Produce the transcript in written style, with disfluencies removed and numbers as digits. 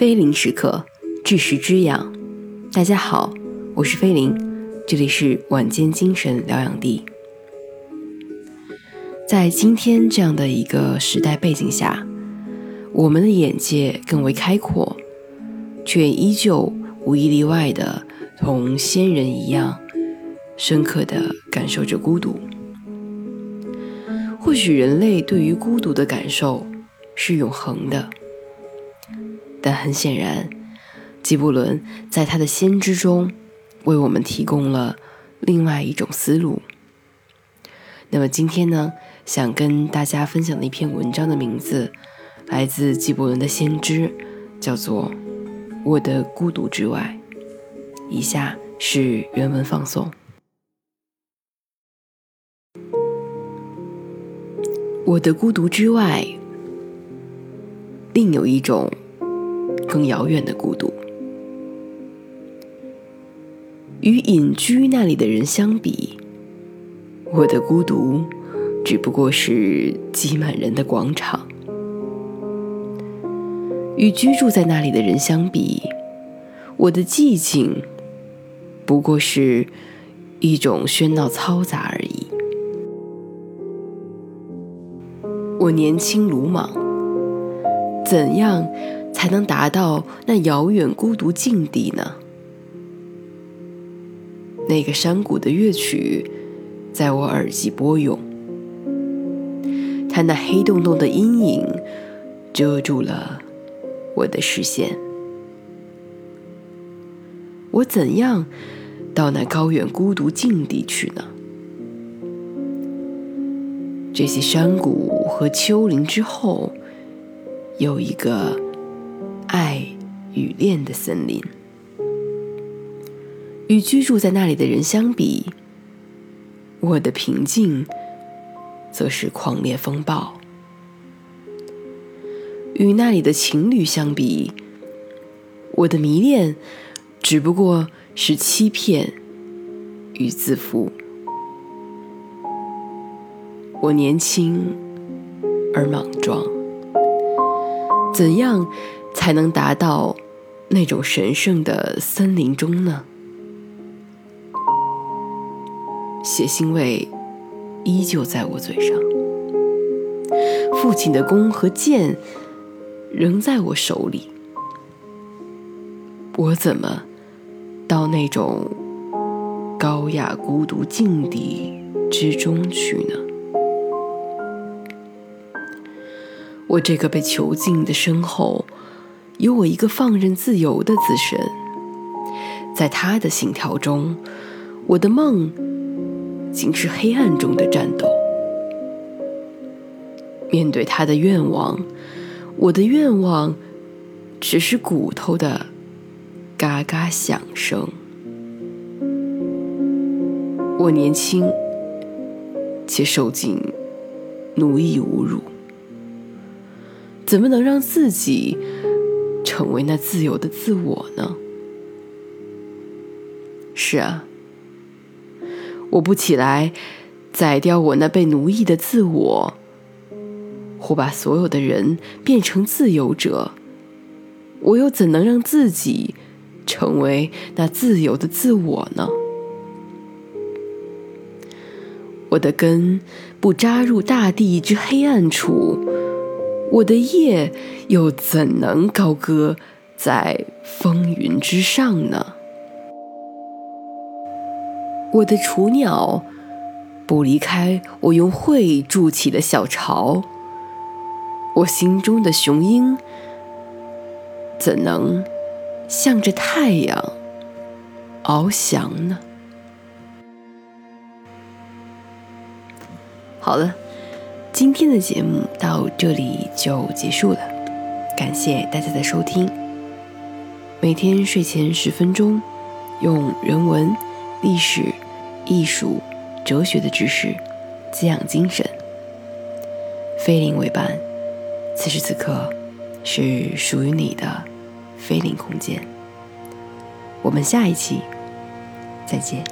菲林时刻，知识之养。大家好，我是菲林，这里是晚间精神疗养地。在今天这样的一个时代背景下，我们的眼界更为开阔，却依旧无一例外的同先人一样，深刻的感受着孤独。或许人类对于孤独的感受是永恒的，但很显然，纪伯伦在他的先知中为我们提供了另外一种思路。那么今天呢，想跟大家分享的一篇文章的名字来自纪伯伦的先知，叫做《我的孤独之外》。以下是原文放送。我的孤独之外，另有一种更遥远的孤独。与隐居那里的人相比，我的孤独只不过是挤满人的广场；与居住在那里的人相比，我的寂静不过是一种喧闹嘈杂而已。我年轻鲁莽，怎样才能达到那遥远孤独境地呢？那个山谷的乐曲在我耳际波涌，它那黑洞洞的阴影遮住了我的视线。我怎样到那高远孤独境地去呢？这些山谷和丘陵之后，有一个爱与恋的森林。与居住在那里的人相比，我的平静则是狂烈风暴；与那里的情侣相比，我的迷恋只不过是欺骗与自负。我年轻而莽撞，怎样才能达到那种神圣的森林中呢？血腥味依旧在我嘴上，父亲的弓和剑仍在我手里。我怎么到那种高雅孤独境地之中去呢？我这个被囚禁的身后，有我一个放任自由的自身，在他的信条中，我的梦竟是黑暗中的战斗。面对他的愿望，我的愿望只是骨头的嘎嘎响声。我年轻且受尽奴役侮辱，怎么能让自己成为那自由的自我呢？是啊，我不起来宰掉我那被奴役的自我，或把所有的人变成自由者，我又怎能让自己成为那自由的自我呢？我的根不扎入大地之黑暗处，我的叶又怎能高歌在风云之上呢？我的雏鸟不离开我用喙筑起的小巢，我心中的雄鹰怎能向着太阳翱翔呢？好了，今天的节目到这里就结束了，感谢大家的收听。每天睡前10分钟，用人文、历史、艺术、哲学的知识滋养精神。菲林为伴，此时此刻是属于你的菲林空间。我们下一期再见。